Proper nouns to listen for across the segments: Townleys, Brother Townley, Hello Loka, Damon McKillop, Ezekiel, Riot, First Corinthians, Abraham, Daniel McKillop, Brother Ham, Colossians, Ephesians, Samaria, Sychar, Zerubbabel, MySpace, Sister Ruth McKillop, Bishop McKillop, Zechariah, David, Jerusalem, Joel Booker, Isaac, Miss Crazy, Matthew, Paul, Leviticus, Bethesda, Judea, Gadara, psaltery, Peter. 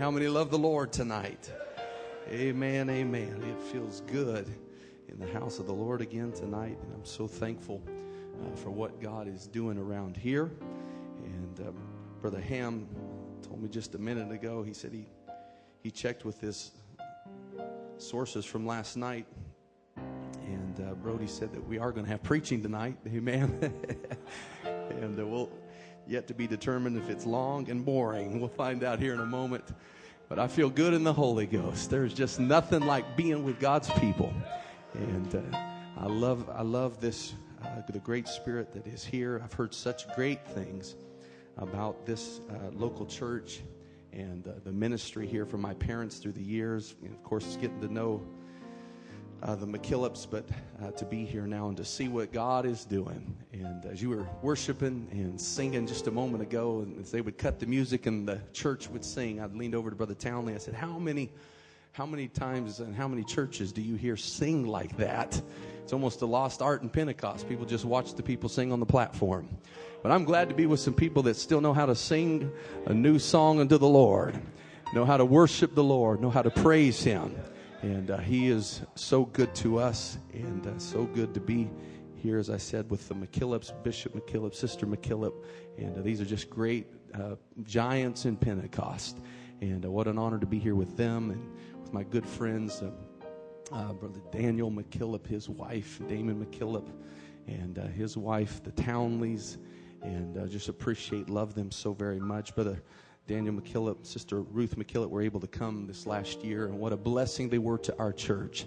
How many love the Lord tonight? Amen, amen. It feels good in the house of the Lord again tonight. And I'm so thankful for what God is doing around here. And Brother Ham told me just a minute ago, he said he checked with his sources from last night. And Brody said that we are going to have preaching tonight. Amen. And we'll yet to be determined if it's long and boring. We'll find out here in a moment. But I feel good in the Holy Ghost. There's just nothing like being with God's people. And I love this, the great spirit that is here. I've heard such great things about this local church and the ministry here from my parents through the years. And of course, getting to know the McKillops, but to be here now and to see what God is doing. And as you were worshiping and singing just a moment ago, and as they would cut the music and the church would sing, I leaned over to Brother Townley. I said, how many times and how many churches do you hear sing like that? It's almost a lost art in Pentecost. People just watch the people sing on the platform. But I'm glad to be with some people that still know how to sing a new song unto the Lord, know how to worship the Lord, know how to praise Him. And he is so good to us, and so good to be here, as I said, with the McKillops, Bishop McKillop, Sister McKillop. And these are just great giants in Pentecost. And what an honor to be here with them and with my good friends, Brother Daniel McKillop, his wife, Damon McKillop, and his wife, the Townleys. And just love them so very much. Brother Daniel McKillop, Sister Ruth McKillop were able to come this last year, and what a blessing they were to our church.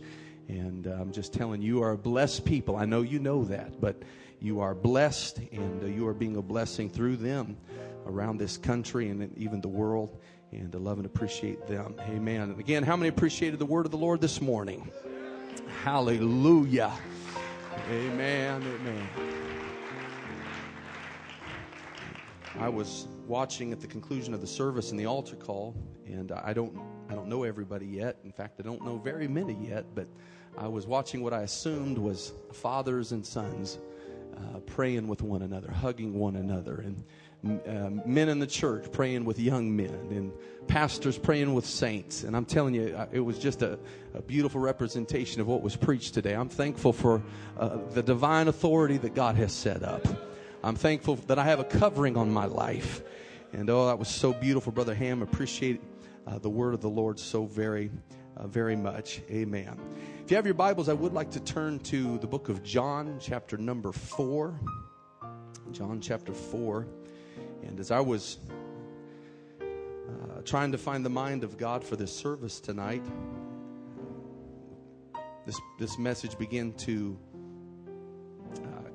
And I'm just telling you, you are a blessed people. I know you know that, but you are blessed, and you are being a blessing through them around this country and even the world, and to love and appreciate them. Amen. And again, how many appreciated the word of the Lord this morning? Hallelujah. Amen. Amen. I was watching at the conclusion of the service in the altar call, and I don't know everybody yet. In fact, I don't know very many yet, but I was watching what I assumed was fathers and sons praying with one another, hugging one another, and men in the church praying with young men, and pastors praying with saints. And I'm telling you, it was just a beautiful representation of what was preached today. I'm thankful for the divine authority that God has set up. I'm thankful that I have a covering on my life. And, oh, that was so beautiful. Brother Ham, appreciate the word of the Lord so very, very much. Amen. If you have your Bibles, I would like to turn to the book of John, chapter number 4. John chapter 4. And as I was trying to find the mind of God for this service tonight, this message began to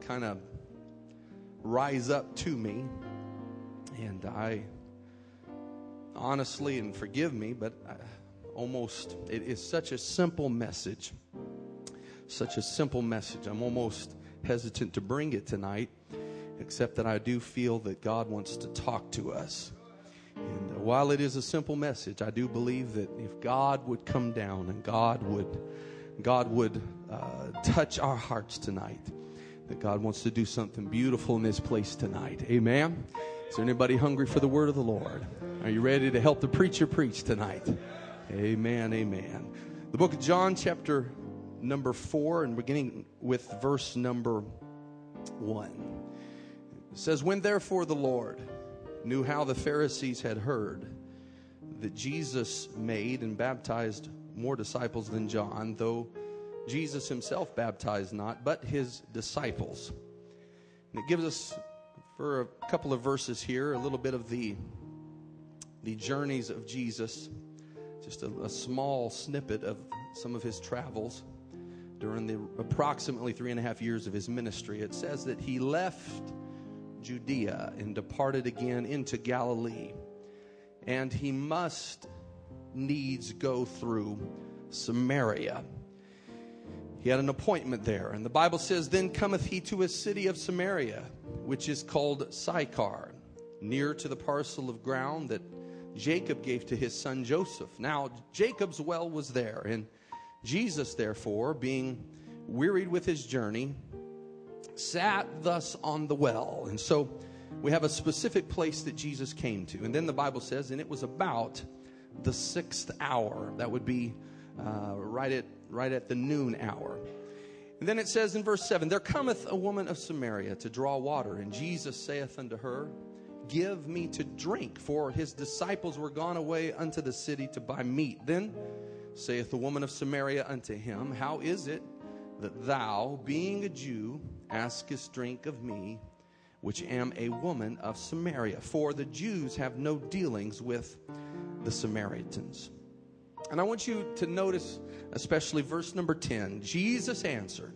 kind of rise up to me, and I honestly, and forgive me, but it is such a simple message. I'm almost hesitant to bring it tonight, except that I do feel that God wants to talk to us. And while it is a simple message, I do believe that if God would come down and God would touch our hearts tonight, that God wants to do something beautiful in this place tonight. Amen. Is there anybody hungry for the word of the Lord? Are you ready to help the preacher preach tonight? Amen. Amen. The book of John, chapter number 4, and beginning with verse number 1. It says, "When therefore the Lord knew how the Pharisees had heard that Jesus made and baptized more disciples than John, though Jesus himself baptized not, but his disciples." And it gives us, for a couple of verses here, a little bit of the journeys of Jesus, just a small snippet of some of his travels during the approximately 3.5 years of his ministry. It says that he left Judea and departed again into Galilee, and he must needs go through Samaria. He had an appointment there. And the Bible says, "Then cometh he to a city of Samaria, which is called Sychar, near to the parcel of ground that Jacob gave to his son Joseph. Now Jacob's well was there, and Jesus therefore, being wearied with his journey, sat thus on the well." And so we have a specific place that Jesus came to. And then the Bible says, "And it was about the sixth hour. That would be right at the noon hour. And then it says in verse 7, there cometh a woman of Samaria to draw water, and Jesus saith unto her, give me to drink, for his disciples were gone away unto the city to buy meat. Then saith the woman of Samaria unto him, how is it that thou, being a Jew, askest drink of me, which am a woman of Samaria? For the Jews have no dealings with the Samaritans. And I want you to notice, especially verse number 10, Jesus answered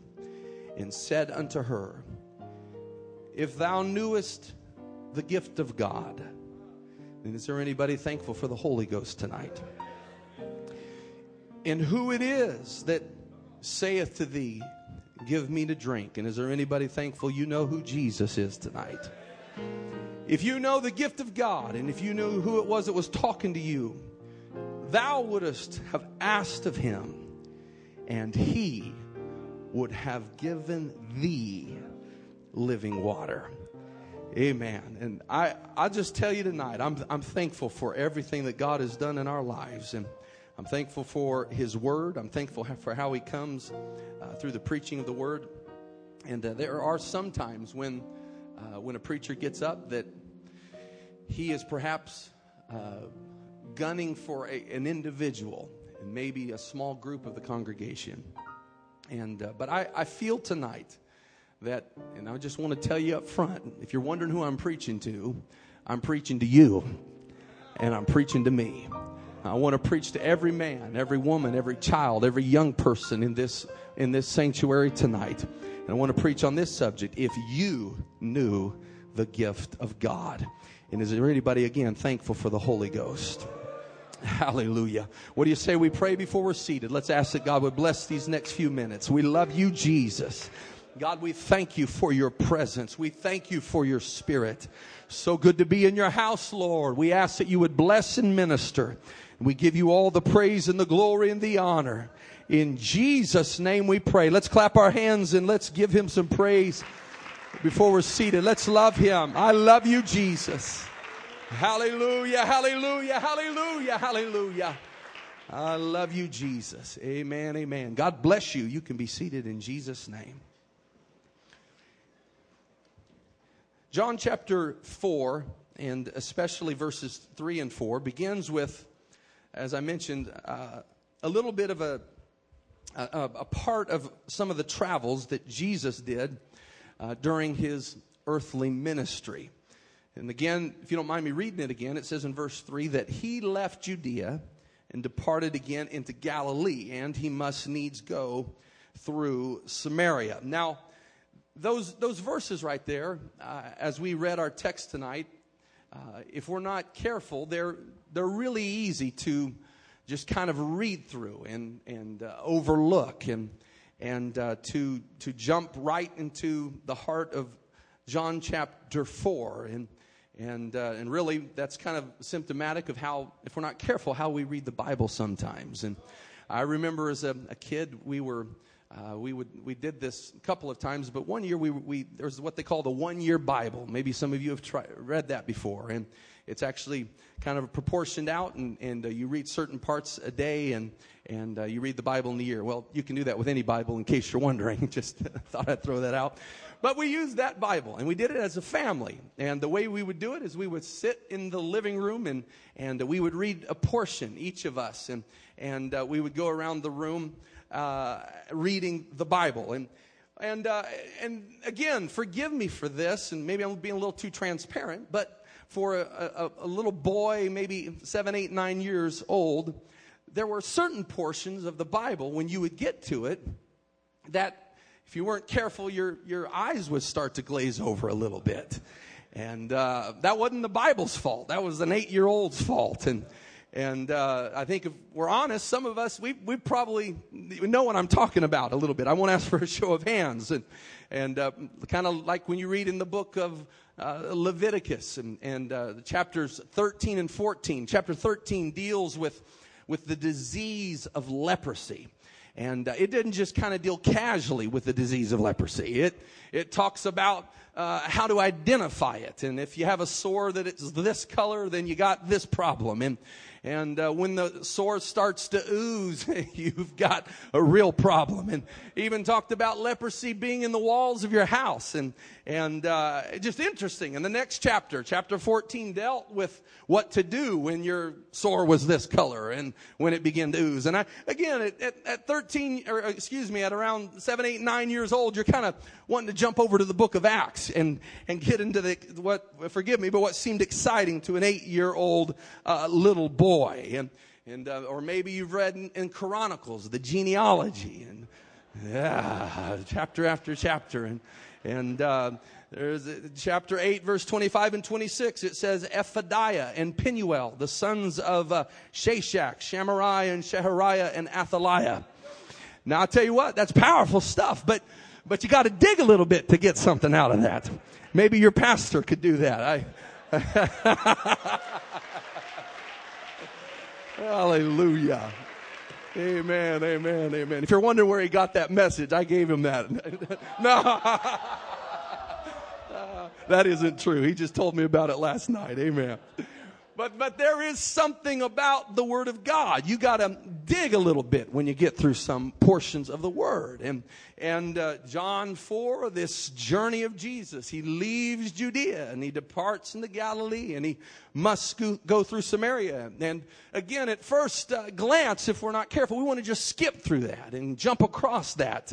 and said unto her, if thou knewest the gift of God. And is there anybody thankful for the Holy Ghost tonight? And who it is that saith to thee, give me to drink. And is there anybody thankful you know who Jesus is tonight? If you know the gift of God, and if you knew who it was that was talking to you, thou wouldest have asked of him, and he would have given thee living water. Amen. And I just tell you tonight, I'm thankful for everything that God has done in our lives. And I'm thankful for his word. I'm thankful for how he comes through the preaching of the word. And there are some times when a preacher gets up that he is perhaps gunning for an individual and maybe a small group of the congregation. And but I feel tonight that, and I just want to tell you up front, if you're wondering who I'm preaching to you, and I'm preaching to me. I want to preach to every man, every woman, every child, every young person in this sanctuary tonight. And I want to preach on this subject, if you knew the gift of God. And is there anybody, again, thankful for the Holy Ghost? Hallelujah. What do you say we pray before we're seated? Let's ask that God would bless these next few minutes. We love you, Jesus. God, we thank you for your presence. We thank you for your spirit. So good to be in your house, Lord. We ask that you would bless and minister. And we give you all the praise and the glory and the honor. In Jesus' name we pray. Let's clap our hands and let's give him some praise before we're seated. Let's love him. I love you, Jesus. Hallelujah, hallelujah, hallelujah, hallelujah. I love you, Jesus. Amen, amen. God bless you. You can be seated in Jesus' name. John chapter 4, and especially verses 3 and 4, begins with, as I mentioned, a little bit of a part of some of the travels that Jesus did during his earthly ministry. And again, if you don't mind me reading it again, it says in verse 3 that he left Judea and departed again into Galilee, and he must needs go through Samaria. Now, those verses right there, as we read our text tonight, if we're not careful, they're really easy to just kind of read through and overlook and to jump right into the heart of John chapter 4 and really that's kind of symptomatic of how, if we're not careful, how we read the Bible sometimes. And I remember as a kid we did this a couple of times, but one year we there's what they call the one-year Bible. Maybe some of you have read that before, and it's actually kind of proportioned out, and you read certain parts a day, and you read the Bible in a year. Well, you can do that with any Bible, in case you're wondering. Just thought I'd throw that out. But we used that Bible, and we did it as a family. And the way we would do it is we would sit in the living room, and we would read a portion, each of us, and we would go around the room reading the Bible. And again, forgive me for this, and maybe I'm being a little too transparent, but for a little boy, maybe 7, 8, 9 years old, there were certain portions of the Bible when you would get to it that if you weren't careful, your eyes would start to glaze over a little bit. And that wasn't the Bible's fault. That was an 8-year-old's fault. And I think if we're honest, some of us, we probably know what I'm talking about a little bit. I won't ask for a show of hands. And kind of like when you read in the book of Leviticus and chapters 13 and 14. Chapter 13 deals with the disease of leprosy. And it didn't just kind of deal casually with the disease of leprosy. It talks about how to identify it. And if you have a sore that it's this color, then you got this problem. And when the sore starts to ooze, you've got a real problem. And even talked about leprosy being in the walls of your house. And just interesting. In the next chapter, chapter 14, dealt with what to do when your sore was this color and when it began to ooze. And at around 7, 8, 9 years old, you're kind of wanting to jump over to the book of Acts and get into what seemed exciting to an 8-year-old little boy. Or maybe you've read in Chronicles the genealogy, and chapter after chapter, and there's chapter 8, verse 25 and 26. It says Ephadiah and Penuel, the sons of Sheshach, Shamariah and Shehariah and Athaliah. Now I tell you what, that's powerful stuff, but you got to dig a little bit to get something out of that. Maybe your pastor could do that. Hallelujah. Amen, amen, amen. If you're wondering where he got that message, I gave him that. No, that isn't true. He just told me about it last night. Amen. But there is something about the Word of God. You got to dig a little bit when you get through some portions of the Word. And John 4, this journey of Jesus, he leaves Judea and he departs into Galilee and he must go through Samaria. And again, at first glance, if we're not careful, we want to just skip through that and jump across that.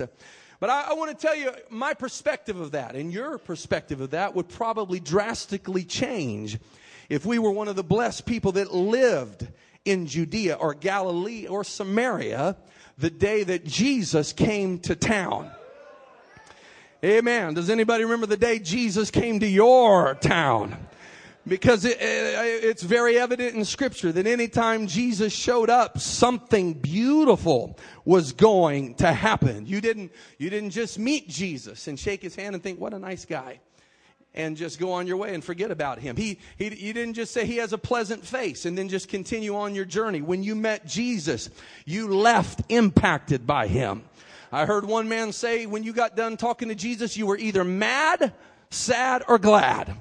But I want to tell you, my perspective of that and your perspective of that would probably drastically change if we were one of the blessed people that lived in Judea or Galilee or Samaria the day that Jesus came to town. Amen. Does anybody remember the day Jesus came to your town? Because it's very evident in Scripture that anytime Jesus showed up, something beautiful was going to happen. You didn't just meet Jesus and shake his hand and think, what a nice guy, and just go on your way and forget about him. You didn't just say he has a pleasant face and then just continue on your journey. When you met Jesus, you left impacted by him. I heard one man say, when you got done talking to Jesus, you were either mad, sad, or glad.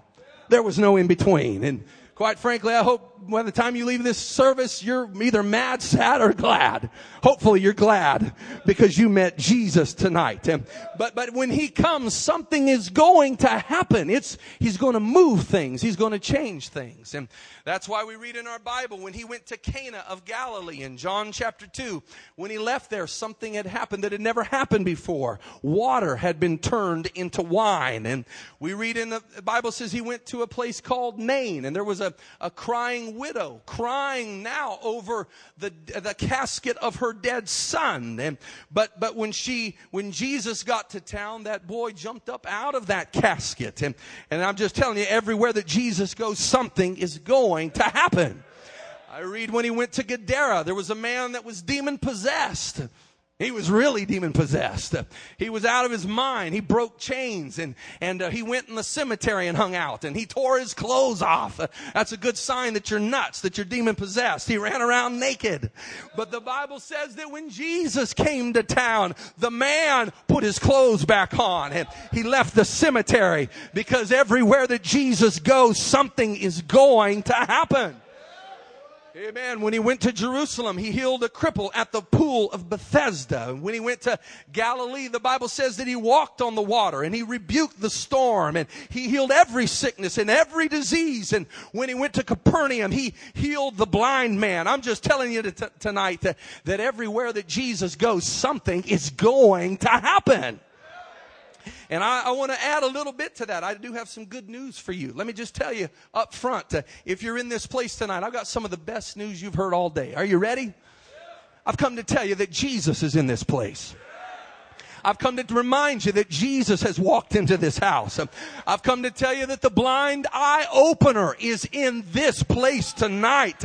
There was no in between. And quite frankly, I hope by the time you leave this service, you're either mad, sad, or glad. Hopefully you're glad because you met Jesus tonight. But when he comes, something is going to happen. He's going to move things. He's going to change things. And that's why we read in our Bible, when he went to Cana of Galilee in John chapter 2, when he left there, something had happened that had never happened before. Water had been turned into wine. And we read in the Bible says he went to a place called Nain, and there was a crying widow crying now over the casket of her dead son. But when Jesus got to town, that boy jumped up out of that casket. And I'm just telling you, everywhere that Jesus goes, something is going to happen. I read when he went to Gadara, there was a man that was demon possessed. He was really demon-possessed. He was out of his mind. He broke chains, and he went in the cemetery and hung out, and he tore his clothes off. That's a good sign that you're nuts, that you're demon-possessed. He ran around naked. But the Bible says that when Jesus came to town, the man put his clothes back on, and he left the cemetery, because everywhere that Jesus goes, something is going to happen. Amen. When he went to Jerusalem, he healed a cripple at the pool of Bethesda. When he went to Galilee, the Bible says that he walked on the water and he rebuked the storm and he healed every sickness and every disease. And when he went to Capernaum, he healed the blind man. I'm just telling you tonight that everywhere that Jesus goes, something is going to happen. And I want to add a little bit to that. I do have some good news for you. Let me just tell you up front, if you're in this place tonight, I've got some of the best news you've heard all day. Are you ready? Yeah. I've come to tell you that Jesus is in this place. I've come to remind you that Jesus has walked into this house. I've come to tell you that the blind eye opener is in this place tonight.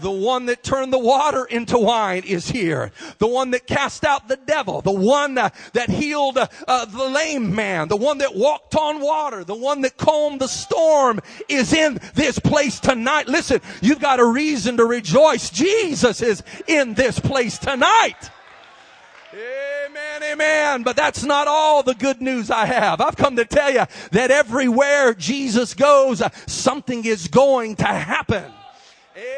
The one that turned the water into wine is here. The one that cast out the devil. The one that healed the lame man. The one that walked on water. The one that calmed the storm is in this place tonight. Listen, you've got a reason to rejoice. Jesus is in this place tonight. Amen. and amen. But that's not all the good news I have. I've come to tell you that everywhere Jesus goes, something is going to happen.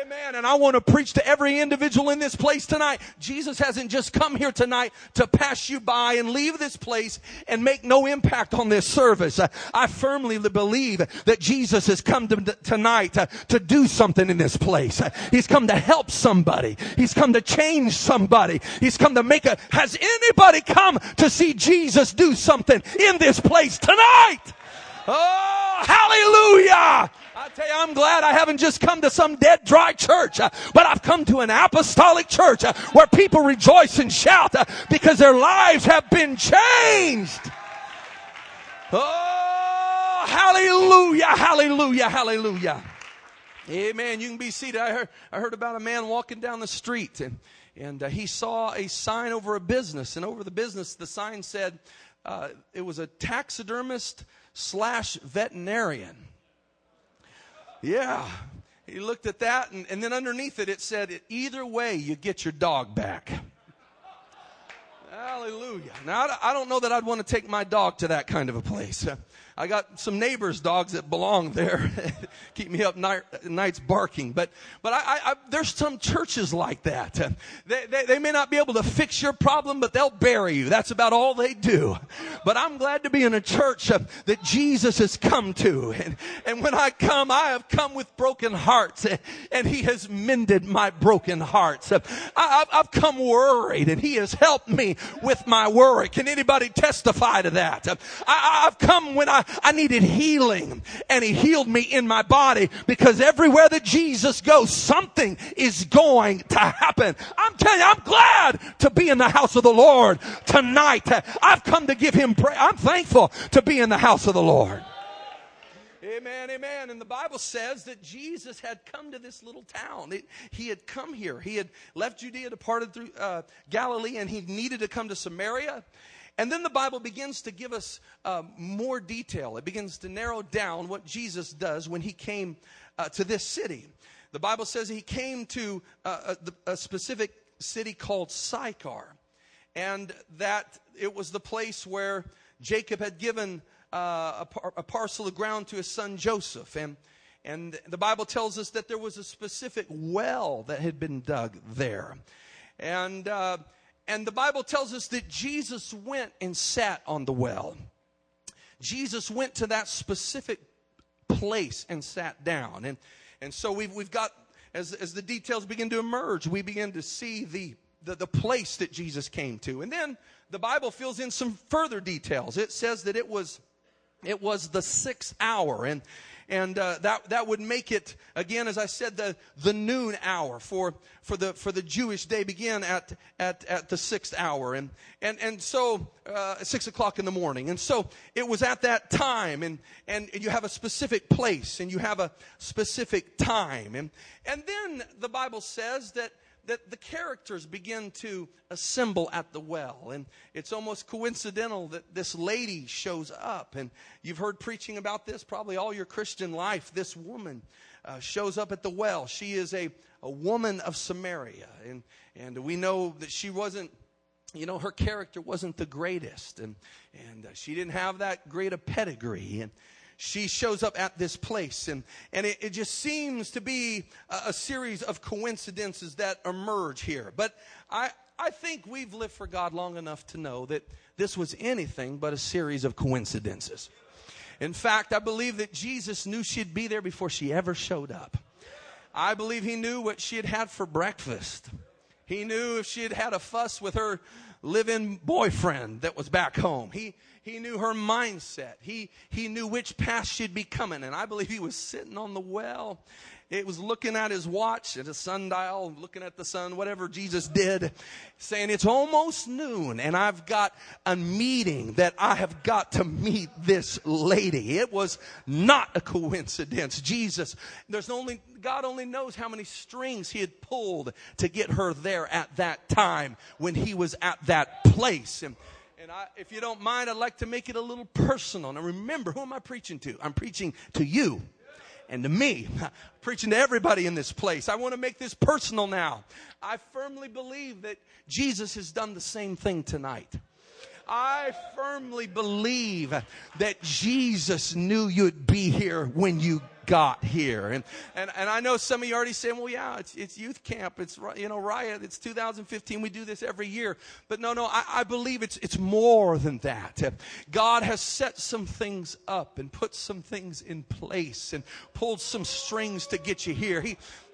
Amen. And I want to preach to every individual in this place tonight. Jesus hasn't just come here tonight to pass you by and leave this place and make no impact on this service. I firmly believe that Jesus has come tonight to do something in this place. He's come to help somebody. He's come to change somebody. He's come to make a... Has anybody come to see Jesus do something in this place tonight? Oh, hallelujah! I tell you, I'm glad I haven't just come to some dead, dry church, but I've come to an apostolic church where people rejoice and shout because their lives have been changed. Oh, hallelujah, hallelujah, hallelujah. Amen. You can be seated. I heard about a man walking down the street, and he saw a sign over a business, and over the business, the sign said it was a taxidermist/veterinarian. Yeah. He looked at that, and then underneath it, it said, either way, you get your dog back. Hallelujah. Now, I don't know that I'd want to take my dog to that kind of a place. I got some neighbors' dogs that belong there. Keep me up nights barking. But there's some churches like that. They may not be able to fix your problem, but they'll bury you. That's about all they do. But I'm glad to be in a church that Jesus has come to. And when I have come with broken hearts. And He has mended my broken hearts. I've come worried, and He has helped me with my worry. Can anybody testify to that? I've come when I needed healing, and He healed me in my body, because everywhere that Jesus goes, something is going to happen. I'm telling you, I'm glad to be in the house of the Lord tonight. I've come to give Him praise. I'm thankful to be in the house of the Lord. Amen, amen. And the Bible says that Jesus had come to this little town. He had come here. He had left Judea, departed through Galilee, and He needed to come to Samaria. And then the Bible begins to give us more detail. It begins to narrow down what Jesus does when He came to this city. The Bible says He came to a specific city called Sychar, and that it was the place where Jacob had given a parcel of ground to his son Joseph. And the Bible tells us that there was a specific well that had been dug there. And the Bible tells us that Jesus went and sat on the well. Jesus went to that specific place and sat down. And so we've got, as the details begin to emerge, we begin to see the place that Jesus came to. And then the Bible fills in some further details. It says that it was the sixth hour, and that would make it, again, as I said, the noon hour for the Jewish day began at the sixth hour, and so 6 o'clock in the morning. And so it was at that time, and you have a specific place, and you have a specific time, and then the Bible says that the characters begin to assemble at the well. And it's almost coincidental that this lady shows up. And you've heard preaching about this probably all your Christian life. This woman shows up at the well. She is a woman of Samaria. And we know that she wasn't, you know, her character wasn't the greatest. And she didn't have that great a pedigree. And she shows up at this place, and it just seems to be a series of coincidences that emerge here. But I think we've lived for God long enough to know that this was anything but a series of coincidences. In fact, I believe that Jesus knew she'd be there before she ever showed up. I believe He knew what she had had for breakfast. He knew if she had had a fuss with her live-in boyfriend that was back home. He knew her mindset. He knew which path she'd be coming. And I believe He was sitting on the well. It was looking at His watch, at a sundial, looking at the sun, whatever Jesus did, saying, it's almost noon, and I've got a meeting that I have got to meet this lady. It was not a coincidence. Jesus, God only knows how many strings He had pulled to get her there at that time when He was at that place. And if you don't mind, I'd like to make it a little personal. Now remember, who am I preaching to? I'm preaching to you and to me. I'm preaching to everybody in this place. I want to make this personal now. I firmly believe that Jesus has done the same thing tonight. I firmly believe that Jesus knew you'd be here when you got here. And I know some of you already saying, well, yeah, it's youth camp. It's, you know, Riot. It's 2015. We do this every year. But no, I believe it's more than that. God has set some things up and put some things in place and pulled some strings to get you here.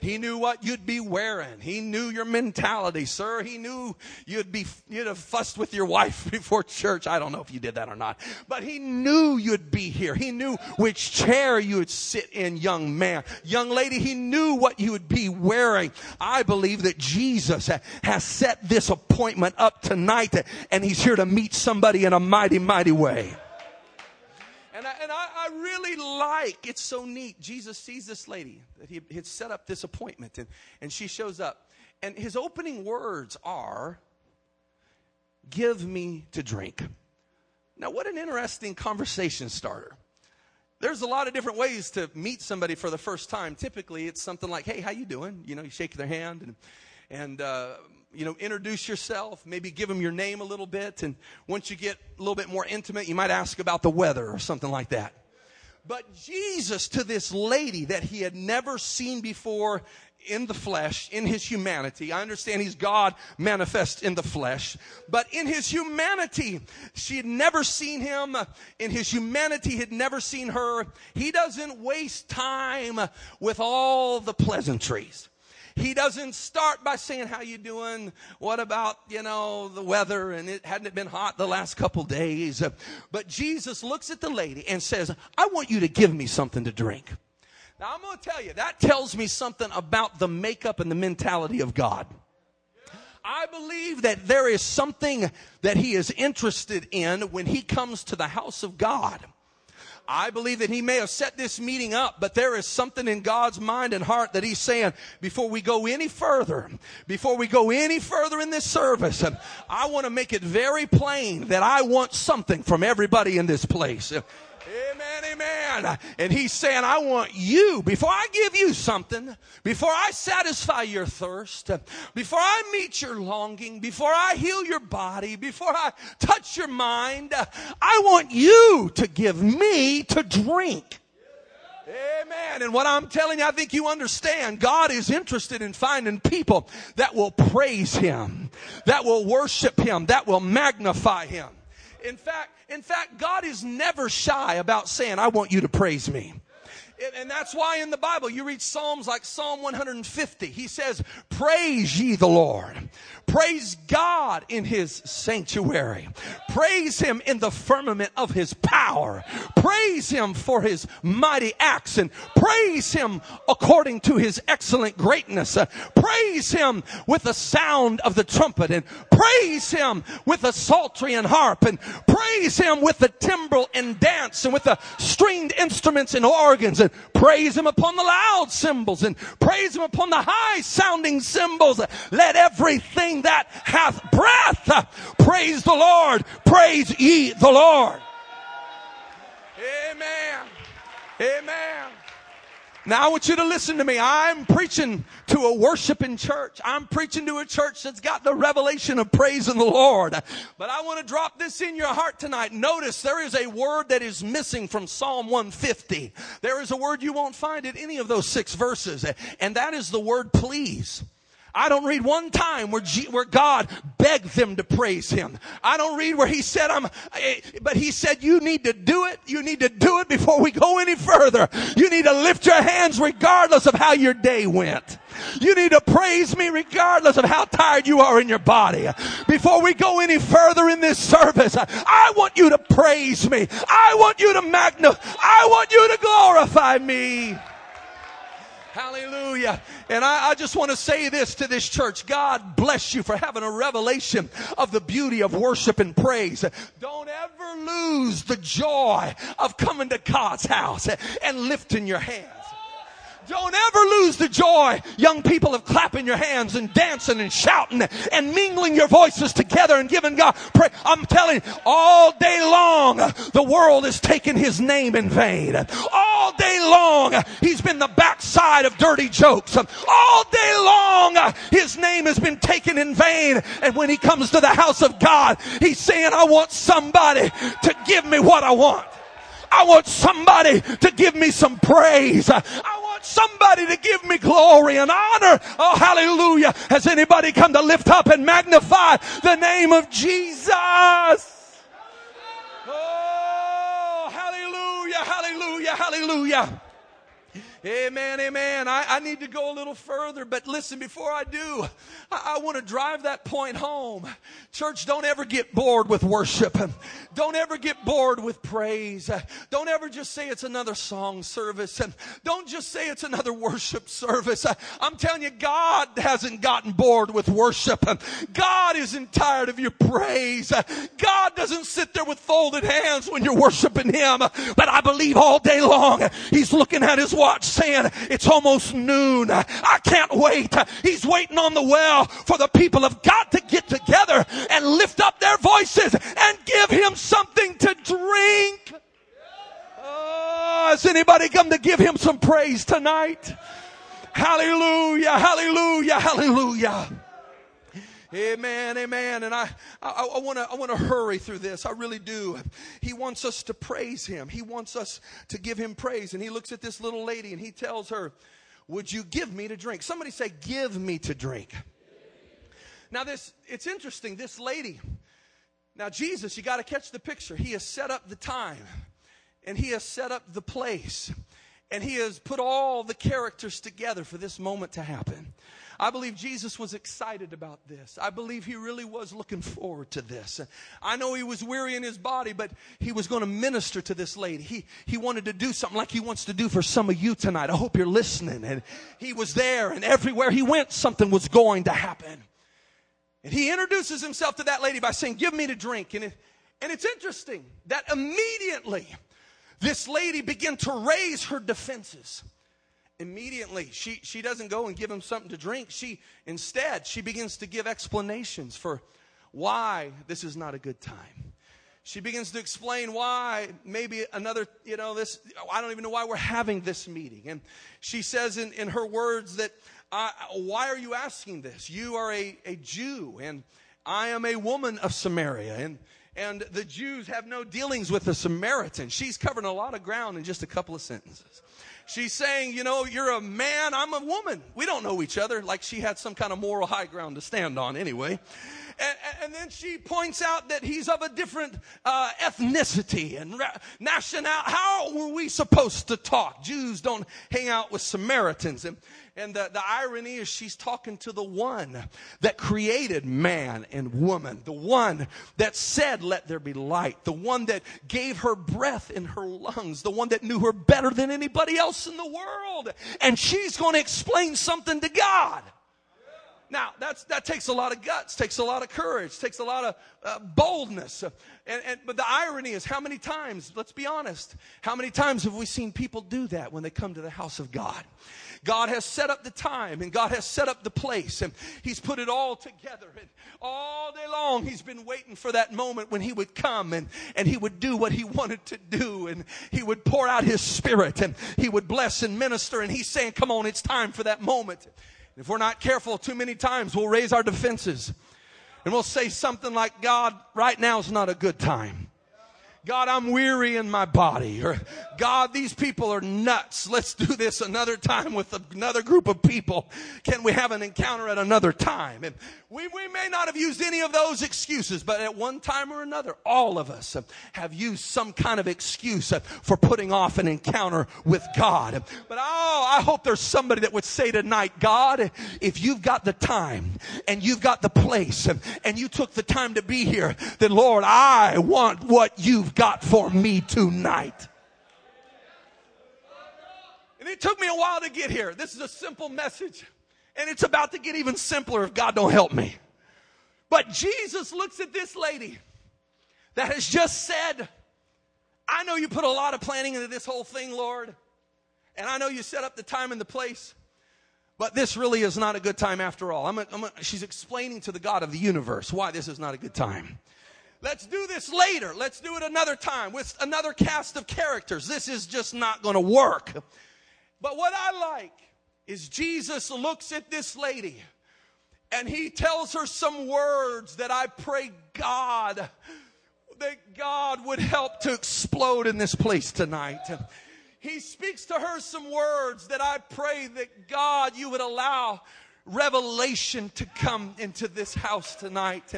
He knew what you'd be wearing. He knew your mentality, sir. He knew you'd have fussed with your wife before church. I don't know if you did that or not, but he knew you'd be here. He knew which chair you would sit in, young man, young lady. He knew what you would be wearing. I believe that Jesus has set this appointment up tonight, and he's here to meet somebody in a mighty, mighty way. And I really like, it's so neat. Jesus sees this lady that he had set up this appointment, and she shows up. And his opening words are, give me to drink. Now, what an interesting conversation starter. There's a lot of different ways to meet somebody for the first time. Typically, it's something like, hey, how you doing? You know, you shake their hand and you know, introduce yourself, maybe give them your name a little bit. And once you get a little bit more intimate, you might ask about the weather or something like that. But Jesus, to this lady that he had never seen before in the flesh, in his humanity. I understand he's God manifest in the flesh, but in his humanity, she had never seen him. In his humanity, he had never seen her. He doesn't waste time with all the pleasantries. He doesn't start by saying, how you doing? What about, you know, the weather? And hadn't it been hot the last couple days? But Jesus looks at the lady and says, I want you to give me something to drink. Now, I'm going to tell you, that tells me something about the makeup and the mentality of God. I believe that there is something that he is interested in when he comes to the house of God. I believe that he may have set this meeting up, but there is something in God's mind and heart that he's saying, before we go any further in this service, I want to make it very plain that I want something from everybody in this place. Amen, amen. And he's saying, I want you, before I give you something, before I satisfy your thirst, before I meet your longing, before I heal your body, before I touch your mind, I want you to give me to drink. Amen. And what I'm telling you, I think you understand, God is interested in finding people that will praise him, that will worship him, that will magnify him. In fact, God is never shy about saying, I want you to praise me. And that's why in the Bible, you read Psalms like Psalm 150. He says, praise ye the Lord. Praise God in his sanctuary. Praise him in the firmament of his power. Praise him for his mighty acts, and praise him according to his excellent greatness. Praise him with the sound of the trumpet, and praise him with the psaltery and harp, and praise him with the timbrel and dance, and with the stringed instruments and organs, and praise him upon the loud cymbals, and praise him upon the high sounding cymbals. Let everything that hath breath praise the Lord. Praise ye the Lord. Amen. Amen. Now I want you to listen to me. I'm preaching to a worshiping church. I'm preaching to a church that's got the revelation of praising the Lord. But I want to drop this in your heart tonight. Notice there is a word that is missing from Psalm 150. There is a word you won't find in any of those 6 verses. And that is the word please. I don't read one time where God begged them to praise him. I don't read where he said, but he said, you need to do it. You need to do it before we go any further. You need to lift your hands regardless of how your day went. You need to praise me regardless of how tired you are in your body. Before we go any further in this service, I want you to praise me. I want you to magnify. I want you to glorify me. Hallelujah. And I just want to say this to this church. God bless you for having a revelation of the beauty of worship and praise. Don't ever lose the joy of coming to God's house and lifting your hands. Don't ever lose the joy, young people, of clapping your hands and dancing and shouting and mingling your voices together and giving God praise. I'm telling you, all day long, the world is taking his name in vain. All day long, he's been the backside of dirty jokes. All day long, his name has been taken in vain. And when he comes to the house of God, he's saying, I want somebody to give me what I want. I want somebody to give me some praise. I want somebody to give me glory and honor. Oh, hallelujah. Has anybody come to lift up and magnify the name of Jesus? Oh, hallelujah, hallelujah, hallelujah. Amen, amen. I need to go a little further, but listen, before I do, I want to drive that point home. Church, don't ever get bored with worship. Don't ever get bored with praise. Don't ever just say it's another song service. Don't just say it's another worship service. I'm telling you, God hasn't gotten bored with worship. God isn't tired of your praise. God doesn't sit there with folded hands when you're worshiping Him. But I believe all day long, He's looking at His watch, saying, it's almost noon. I can't wait. He's waiting on the well for the people of God to get together and lift up their voices and give Him something to drink. Oh, has anybody come to give Him some praise tonight? Hallelujah, hallelujah, hallelujah. Amen, amen. And I want to hurry through this. I really do. He wants us to praise Him. He wants us to give Him praise. And He looks at this little lady and He tells her, would you give me to drink? Somebody say, give me to drink. Now it's interesting, this lady. Now Jesus, you got to catch the picture. He has set up the time and He has set up the place and He has put all the characters together for this moment to happen. I believe Jesus was excited about this. I believe He really was looking forward to this. I know He was weary in His body, but He was going to minister to this lady. He wanted to do something like He wants to do for some of you tonight. I hope you're listening. And He was there, and everywhere He went, something was going to happen. And He introduces Himself to that lady by saying, give me to drink. And it's interesting that immediately this lady began to raise her defenses. Immediately, she doesn't go and give Him something to drink. Instead, she begins to give explanations for why this is not a good time. She begins to explain why maybe another, I don't even know why we're having this meeting. And she says in her words that, why are you asking this? You are a Jew, and I am a woman of Samaria. And the Jews have no dealings with the Samaritan. She's covering a lot of ground in just a couple of sentences. She's saying, you're a man, I'm a woman. We don't know each other, like she had some kind of moral high ground to stand on anyway. And then she points out that he's of a different ethnicity and nationality. How were we supposed to talk? Jews don't hang out with Samaritans. And the irony is she's talking to the one that created man and woman. The one that said, let there be light. The one that gave her breath in her lungs. The one that knew her better than anybody else in the world, and she's going to explain something to God. Now that takes a lot of guts, takes a lot of courage, takes a lot of boldness. But the irony is, how many times? Let's be honest. How many times have we seen people do that when they come to the house of God? God has set up the time and God has set up the place and He's put it all together. And all day long He's been waiting for that moment when He would come and He would do what He wanted to do and He would pour out His Spirit and He would bless and minister. And He's saying, come on, it's time for that moment. And if we're not careful, too many times we'll raise our defenses and we'll say something like, God, right now is not a good time. God, I'm weary in my body. Or, God, these people are nuts. Let's do this another time with another group of people. Can we have an encounter at another time? And we may not have used any of those excuses, but at one time or another, all of us have used some kind of excuse for putting off an encounter with God. But I hope there's somebody that would say tonight, God, if you've got the time and you've got the place and you took the time to be here, then Lord, I want what you've got for me tonight. And it took me a while to get here. This is a simple message, and it's about to get even simpler if God don't help me. But Jesus looks at this lady that has just said, I know you put a lot of planning into this whole thing, Lord, And I know you set up the time and the place, but this really is not a good time after all. She's explaining to the God of the universe why this is not a good time. Let's do this later. Let's do it another time with another cast of characters. This is just not going to work. But what I like is Jesus looks at this lady and he tells her some words that I pray God, that God would help to explode in this place tonight. He speaks to her some words that I pray that God, you would allow revelation to come into this house tonight.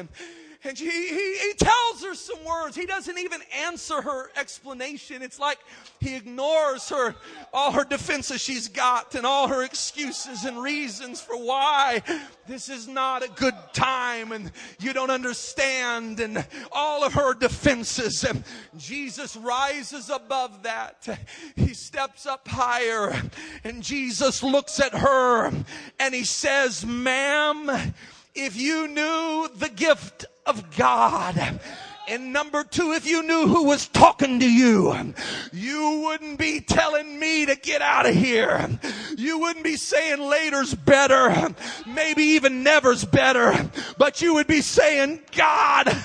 And he tells her some words. He doesn't even answer her explanation. It's like he ignores her, all her defenses she's got and all her excuses and reasons for why this is not a good time and you don't understand and all of her defenses. And Jesus rises above that. He steps up higher and Jesus looks at her and he says, "Ma'am, if you knew the gift of God, and number two, if you knew who was talking to you, you wouldn't be telling me to get out of here. You wouldn't be saying later's better, maybe even never's better, but you would be saying, God,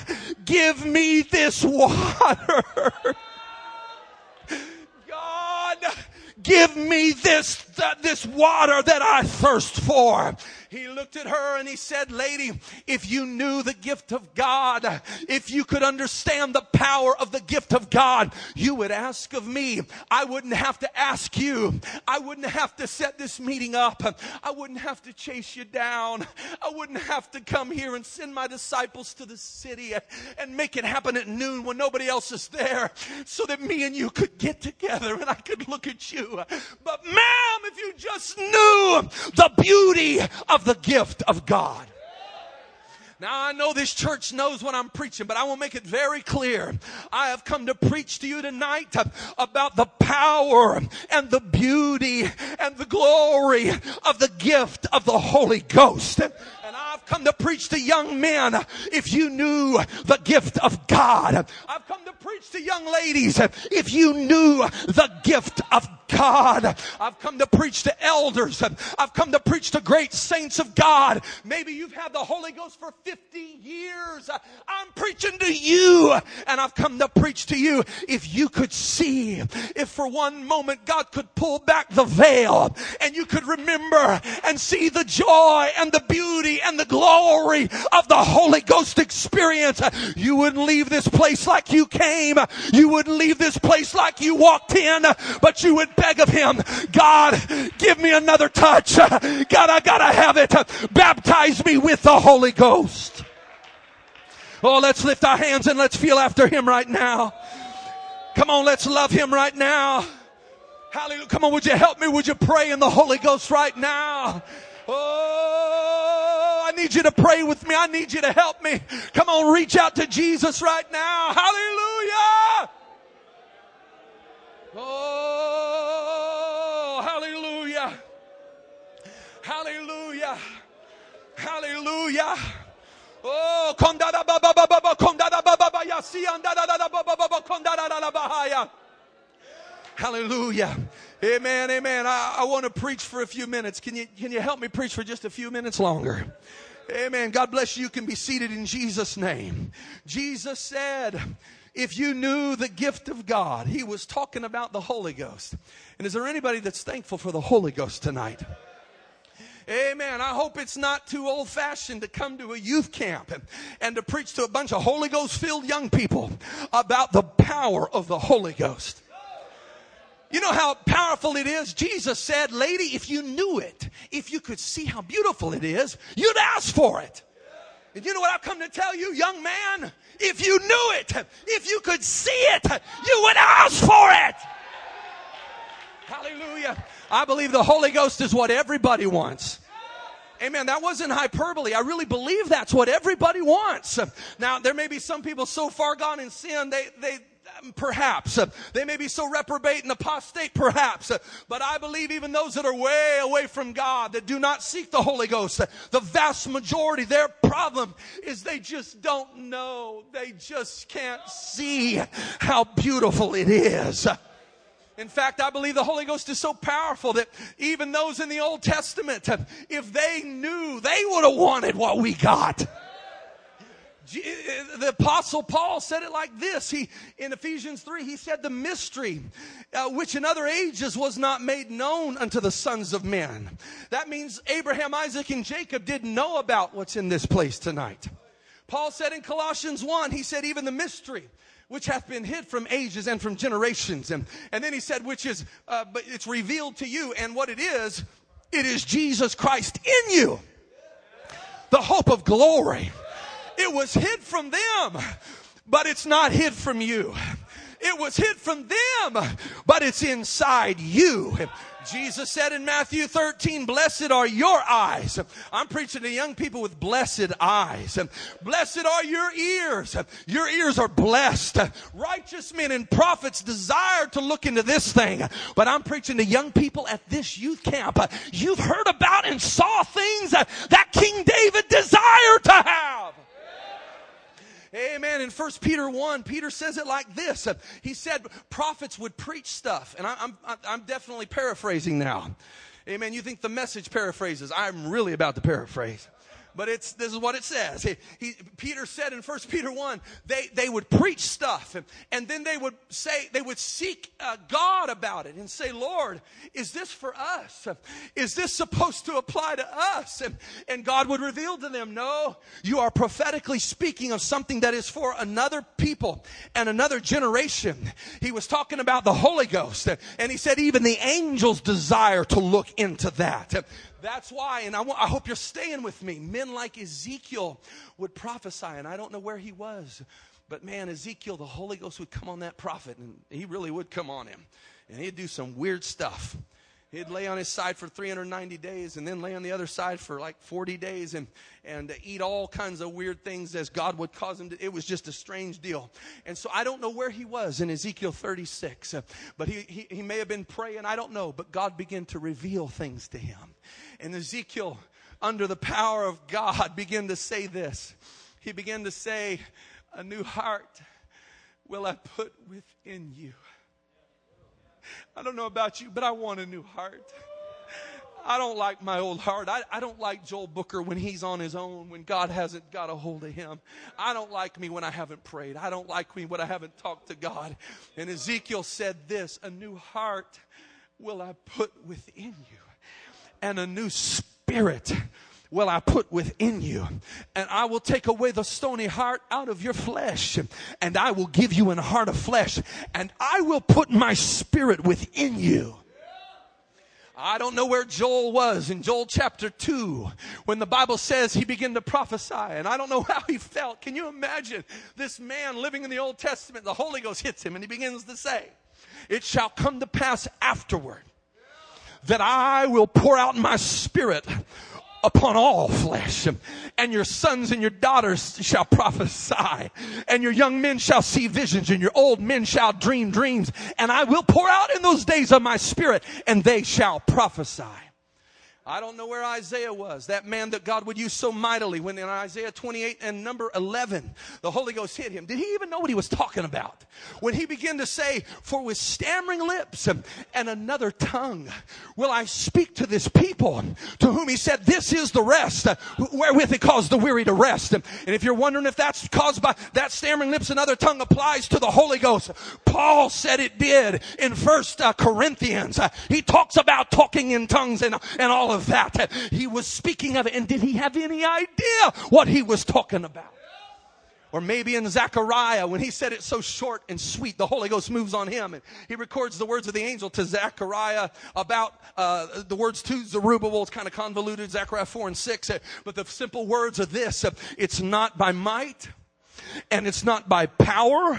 give me this water. God, give me this water that I thirst for." He looked at her and he said, "Lady, if you knew the gift of God, if you could understand the power of the gift of God, you would ask of me. I wouldn't have to ask you. I wouldn't have to set this meeting up. I wouldn't have to chase you down. I wouldn't have to come here and send my disciples to the city and make it happen at noon when nobody else is there so that me and you could get together and I could look at you. But ma'am, if you just knew the beauty of the gift of God." Now, I know this church knows what I'm preaching, but I will make it very clear. I have come to preach to you tonight about the power and the beauty and the glory of the gift of the Holy Ghost. And I've come to preach to young men, if you knew the gift of God. I've come to preach to young ladies, if you knew the gift of God. I've come to preach to elders. I've come to preach to great saints of God. Maybe you've had the Holy Ghost for 50 years. I'm preaching to you, and I've come to preach to you. If you could see, if for one moment God could pull back the veil and you could remember and see the joy and the beauty and the glory of the Holy Ghost experience, you wouldn't leave this place like you came. You wouldn't leave this place like you walked in, but you would beg of him, "God, give me another touch. God, I gotta have it. Baptize me with the Holy Ghost." Oh, let's lift our hands and let's feel after him right now. Come on, let's love him right now. Hallelujah. Come on, would you help me? Would you pray in the Holy Ghost right now? Oh, I need you to pray with me. I need you to help me. Come on, reach out to Jesus right now. Hallelujah. Oh, hallelujah. Hallelujah. Hallelujah. Oh, kondada baba baba kondada baba yasi andada baba baba kondada la bahaya. Hallelujah. Amen, amen. I want to preach for a few minutes. Can you help me preach for just a few minutes longer? Amen. God bless you. You can be seated in Jesus' name. Jesus said, if you knew the gift of God, he was talking about the Holy Ghost. And is there anybody that's thankful for the Holy Ghost tonight? Amen. I hope it's not too old-fashioned to come to a youth camp and to preach to a bunch of Holy Ghost-filled young people about the power of the Holy Ghost. You know how powerful it is? Jesus said, "Lady, if you knew it, if you could see how beautiful it is, you'd ask for it." And you know what I've come to tell you, young man? If you knew it, if you could see it, you would ask for it. Hallelujah. I believe the Holy Ghost is what everybody wants. Amen. That wasn't hyperbole. I really believe that's what everybody wants. Now, there may be some people so far gone in sin, perhaps. They may be so reprobate and apostate, perhaps. But I believe even those that are way away from God, that do not seek the Holy Ghost, the vast majority, their problem is they just don't know. They just can't see how beautiful it is. In fact, I believe the Holy Ghost is so powerful that even those in the Old Testament, if they knew, they would have wanted what we got. The Apostle Paul said it like this. In Ephesians 3, he said, the mystery which in other ages was not made known unto the sons of men. That means Abraham, Isaac, and Jacob didn't know about what's in this place tonight. Paul said in Colossians 1, he said, even the mystery which hath been hid from ages and from generations. And then he said, which is, but it's revealed to you. And what it is Jesus Christ in you, the hope of glory. It was hid from them, but it's not hid from you. It was hid from them, but it's inside you. Jesus said in Matthew 13, blessed are your eyes. I'm preaching to young people with blessed eyes. Blessed are your ears. Your ears are blessed. Righteous men and prophets desire to look into this thing. But I'm preaching to young people at this youth camp. You've heard about and saw things that King David desired to have. Amen. In First Peter 1, Peter says it like this. He said prophets would preach stuff. And I'm definitely paraphrasing now. Amen. You think the Message paraphrases. I'm really about to paraphrase. But this is what it says. Peter said in 1 Peter 1, they would preach stuff. And then they would say, they would seek God about it and say, Lord, is this for us? Is this supposed to apply to us? And God would reveal to them, no, you are prophetically speaking of something that is for another people and another generation. He was talking about the Holy Ghost. And he said, even the angels desire to look into that. That's why, and I hope you're staying with me, men like Ezekiel would prophesy, and I don't know where he was, but man, Ezekiel, the Holy Ghost would come on that prophet, and he really would come on him, and he'd do some weird stuff. He'd lay on his side for 390 days, and then lay on the other side for like 40 days, and eat all kinds of weird things as God would cause him to. It was just a strange deal. And so I don't know where he was in Ezekiel 36, but he may have been praying, I don't know, but God began to reveal things to him. And Ezekiel, under the power of God, began to say this. He began to say, a new heart will I put within you. I don't know about you, but I want a new heart. I don't like my old heart. I don't like Joel Booker when he's on his own, when God hasn't got a hold of him. I don't like me when I haven't prayed. I don't like me when I haven't talked to God. And Ezekiel said this, a new heart will I put within you. And a new spirit will I put within you. And I will take away the stony heart out of your flesh. And I will give you an heart of flesh. And I will put my spirit within you. I don't know where Joel was in Joel chapter 2 when the Bible says he began to prophesy, and I don't know how he felt. Can you imagine this man living in the Old Testament? The Holy Ghost hits him and he begins to say, it shall come to pass afterward that I will pour out my spirit upon all flesh, and your sons and your daughters shall prophesy, and your young men shall see visions, and your old men shall dream dreams, and I will pour out in those days of my spirit, and they shall prophesy. I don't know where Isaiah was, that man that God would use so mightily when in Isaiah 28 and number 11, the Holy Ghost hit him. Did he even know what he was talking about? When he began to say, for with stammering lips and another tongue will I speak to this people, to whom he said, this is the rest, wherewith it caused the weary to rest. And if you're wondering if that's caused by that stammering lips and other tongue applies to the Holy Ghost, Paul said it did in 1 Corinthians. He talks about talking in tongues and all of that. He was speaking of it, and did he have any idea what he was talking about? Or maybe in Zechariah, when he said it so short and sweet, the Holy Ghost moves on him, and he records the words of the angel to Zechariah about the words to Zerubbabel. It's kind of convoluted, Zechariah 4 and 6, but the simple words are this, it's not by might, and it's not by power,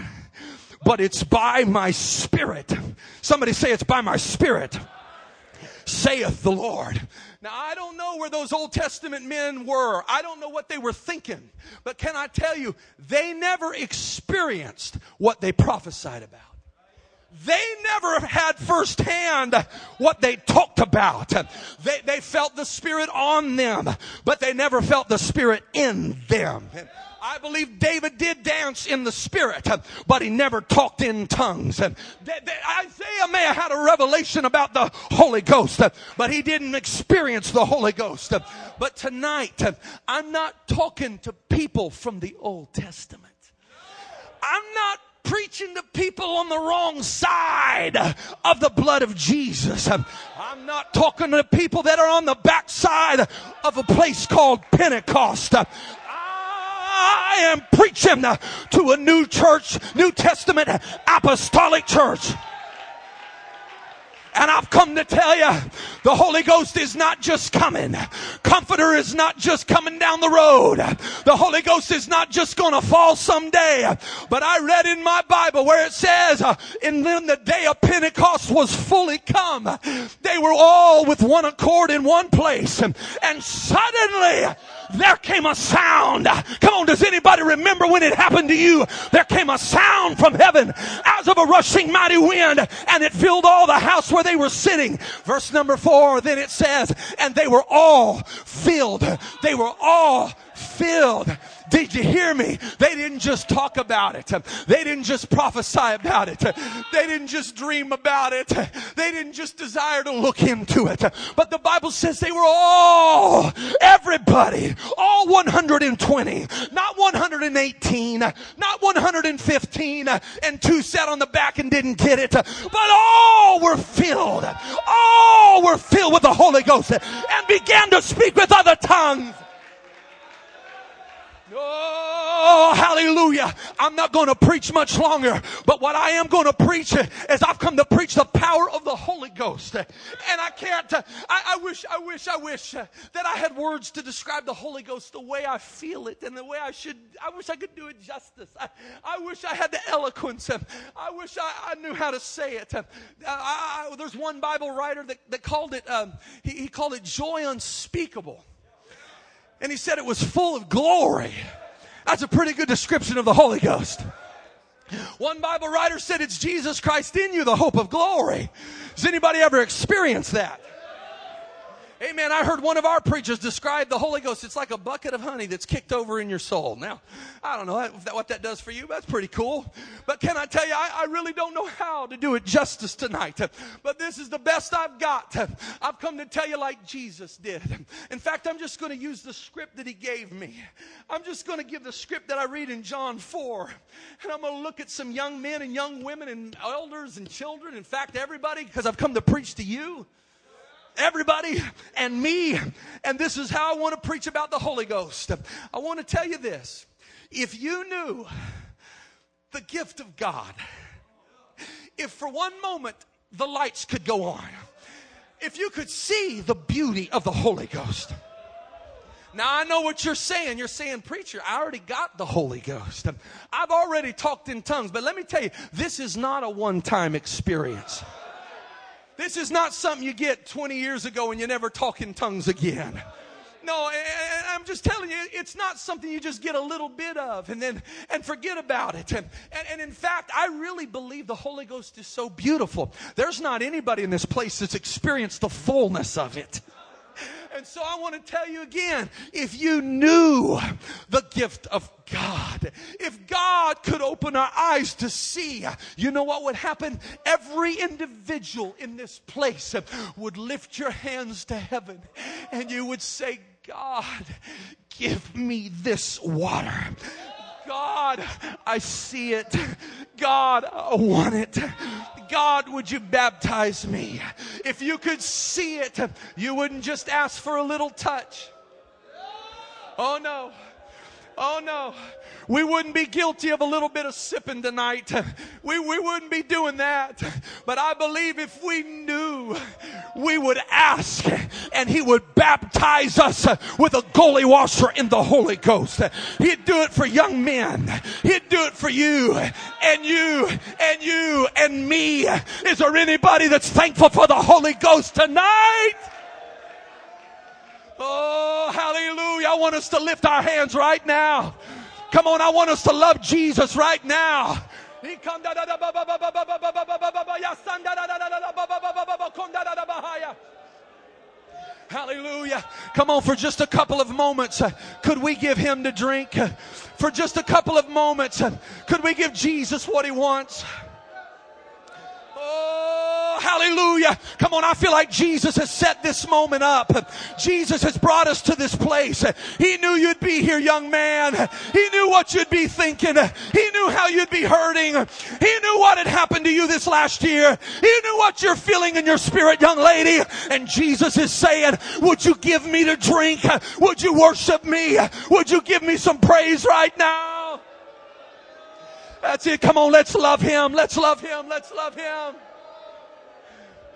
but it's by my spirit. Somebody say it's by my spirit, saith the Lord. Now, I don't know where those Old Testament men were. I don't know what they were thinking. But can I tell you, they never experienced what they prophesied about. They never had firsthand what they talked about. They felt the Spirit on them, but they never felt the Spirit in them. I believe David did dance in the Spirit, but he never talked in tongues. Isaiah may have had a revelation about the Holy Ghost, but he didn't experience the Holy Ghost. But tonight, I'm not talking to people from the Old Testament. I'm not preaching to people on the wrong side of the blood of Jesus. I'm not talking to people that are on the backside of a place called Pentecost. I am preaching to a new church, New Testament apostolic church. And I've come to tell you, the Holy Ghost is not just coming. Comforter is not just coming down the road. The Holy Ghost is not just going to fall someday. But I read in my Bible where it says, and when the day of Pentecost was fully come, they were all with one accord in one place. And suddenly there came a sound. Come on, does anybody remember when it happened to you? There came a sound from heaven as of a rushing mighty wind, and it filled all the house where they were sitting. Verse number 4, then it says, and they were all filled. They were all filled. Did you hear me? They didn't just talk about it. They didn't just prophesy about it. They didn't just dream about it. They didn't just desire to look into it. But the Bible says they were all, everybody, all 120, not 118, not 115, and two sat on the back and didn't get it. But all were filled. All were filled with the Holy Ghost and began to speak with other tongues. Oh, hallelujah. I'm not going to preach much longer, but what I am going to preach is I've come to preach the power of the Holy Ghost. And I can't, I wish that I had words to describe the Holy Ghost the way I feel it and the way I should. I wish I could do it justice. I wish I had the eloquence. I wish I knew how to say it. There's one Bible writer that called it, he called it joy unspeakable. And he said it was full of glory. That's a pretty good description of the Holy Ghost. One Bible writer said it's Jesus Christ in you, the hope of glory. Has anybody ever experienced that? Amen. I heard one of our preachers describe the Holy Ghost. It's like a bucket of honey that's kicked over in your soul. Now, I don't know what that does for you. That's pretty cool. But can I tell you, I really don't know how to do it justice tonight. But this is the best I've got. I've come to tell you like Jesus did. In fact, I'm just going to use the script that he gave me. I'm just going to give the script that I read in John 4. And I'm going to look at some young men and young women and elders and children. In fact, everybody, because I've come to preach to you. Everybody and me, and this is how I want to preach about the Holy Ghost. I want to tell you this. If you knew the gift of God, if for one moment the lights could go on, if you could see the beauty of the Holy Ghost. Now, I know what you're saying. You're saying, preacher, I already got the Holy Ghost. I've already talked in tongues, but let me tell you, this is not a one-time experience. This is not something you get 20 years ago and you never talk in tongues again. No, I'm just telling you, it's not something you just get a little bit of and then forget about it. And in fact, I really believe the Holy Ghost is so beautiful. There's not anybody in this place that's experienced the fullness of it. And so I want to tell you again, if you knew the gift of God, if God could open our eyes to see, you know what would happen? Every individual in this place would lift your hands to heaven and you would say, God, give me this water. God, I see it. God, I want it. God, would you baptize me? If you could see it, you wouldn't just ask for a little touch. Oh, no. Oh, no. We wouldn't be guilty of a little bit of sipping tonight. We wouldn't be doing that. But I believe if we knew, we would ask and he would baptize us with a goalie washer in the Holy Ghost. He'd do it for young men. He'd do it for you and you and you and me. Is there anybody that's thankful for the Holy Ghost tonight? Oh, hallelujah. I want us to lift our hands right now. Come on, I want us to love Jesus right now. Hallelujah. Come on, for just a couple of moments, could we give him to drink? For just a couple of moments, could we give Jesus what he wants? Oh, hallelujah. Come on, I feel like Jesus has set this moment up. Jesus has brought us to this place. He knew you'd be here, young man. He knew what you'd be thinking. He knew how you'd be hurting. He knew what had happened to you this last year. He knew what you're feeling in your spirit, young lady. And Jesus is saying, would you give me to drink? Would you worship me? Would you give me some praise right now? That's it. Come on, let's love him. Let's love him. Let's love him.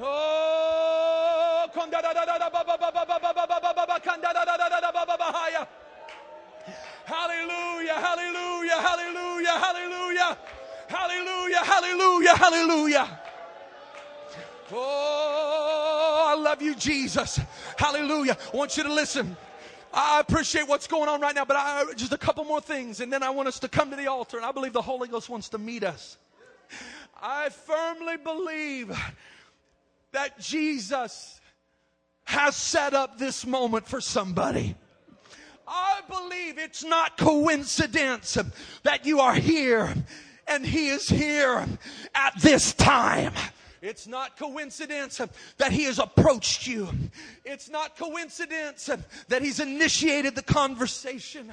Oh, hallelujah, hallelujah, hallelujah, hallelujah, hallelujah, hallelujah, hallelujah. Oh, I love you, Jesus. Hallelujah. I want you to listen. I appreciate what's going on right now, but just a couple more things, and then I want us to come to the altar, and I believe the Holy Ghost wants to meet us. I firmly believe that Jesus has set up this moment for somebody. I believe it's not coincidence that you are here, and he is here at this time. It's not coincidence that he has approached you. It's not coincidence that he's initiated the conversation.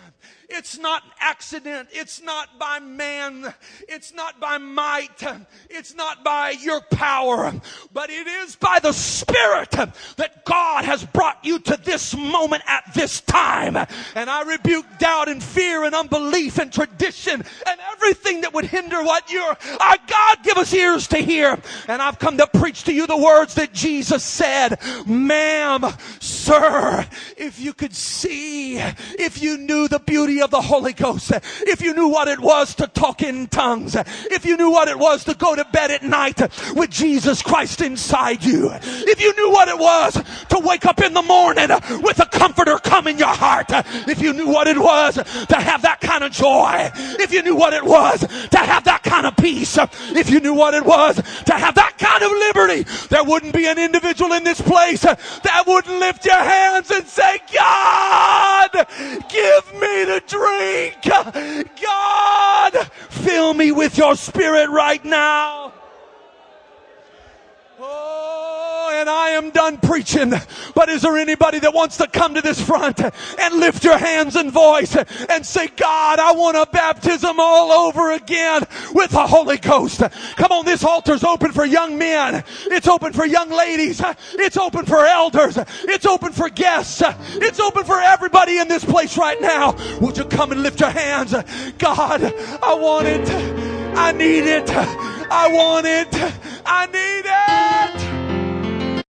It's not accident. It's not by man. It's not by might. It's not by your power. But it is by the Spirit that God has brought you to this moment at this time. And I rebuke doubt and fear and unbelief and tradition and everything that would hinder what you're... God, give us ears to hear. And I've come to preach to you the words that Jesus said. Ma'am, sir, if you could see, if you knew the beauty of the Holy Ghost, if you knew what it was to talk in tongues, if you knew what it was to go to bed at night with Jesus Christ inside you, if you knew what it was to wake up in the morning with a comforter come in your heart, if you knew what it was to have that kind of joy, if you knew what it was to have that kind of peace, if you knew what it was to have that kind of liberty, there wouldn't be an individual in this place that wouldn't lift your hands and say, God, give me the drink. God, fill me with your Spirit right now. Oh, and I am done preaching. But is there anybody that wants to come to this front and lift your hands and voice and say, God, I want a baptism all over again with the Holy Ghost? Come on, this altar's open for young men. It's open for young ladies. It's open for elders. It's open for guests. It's open for everybody in this place right now. Would you come and lift your hands? God, I want it. I need it. I want it. I need it.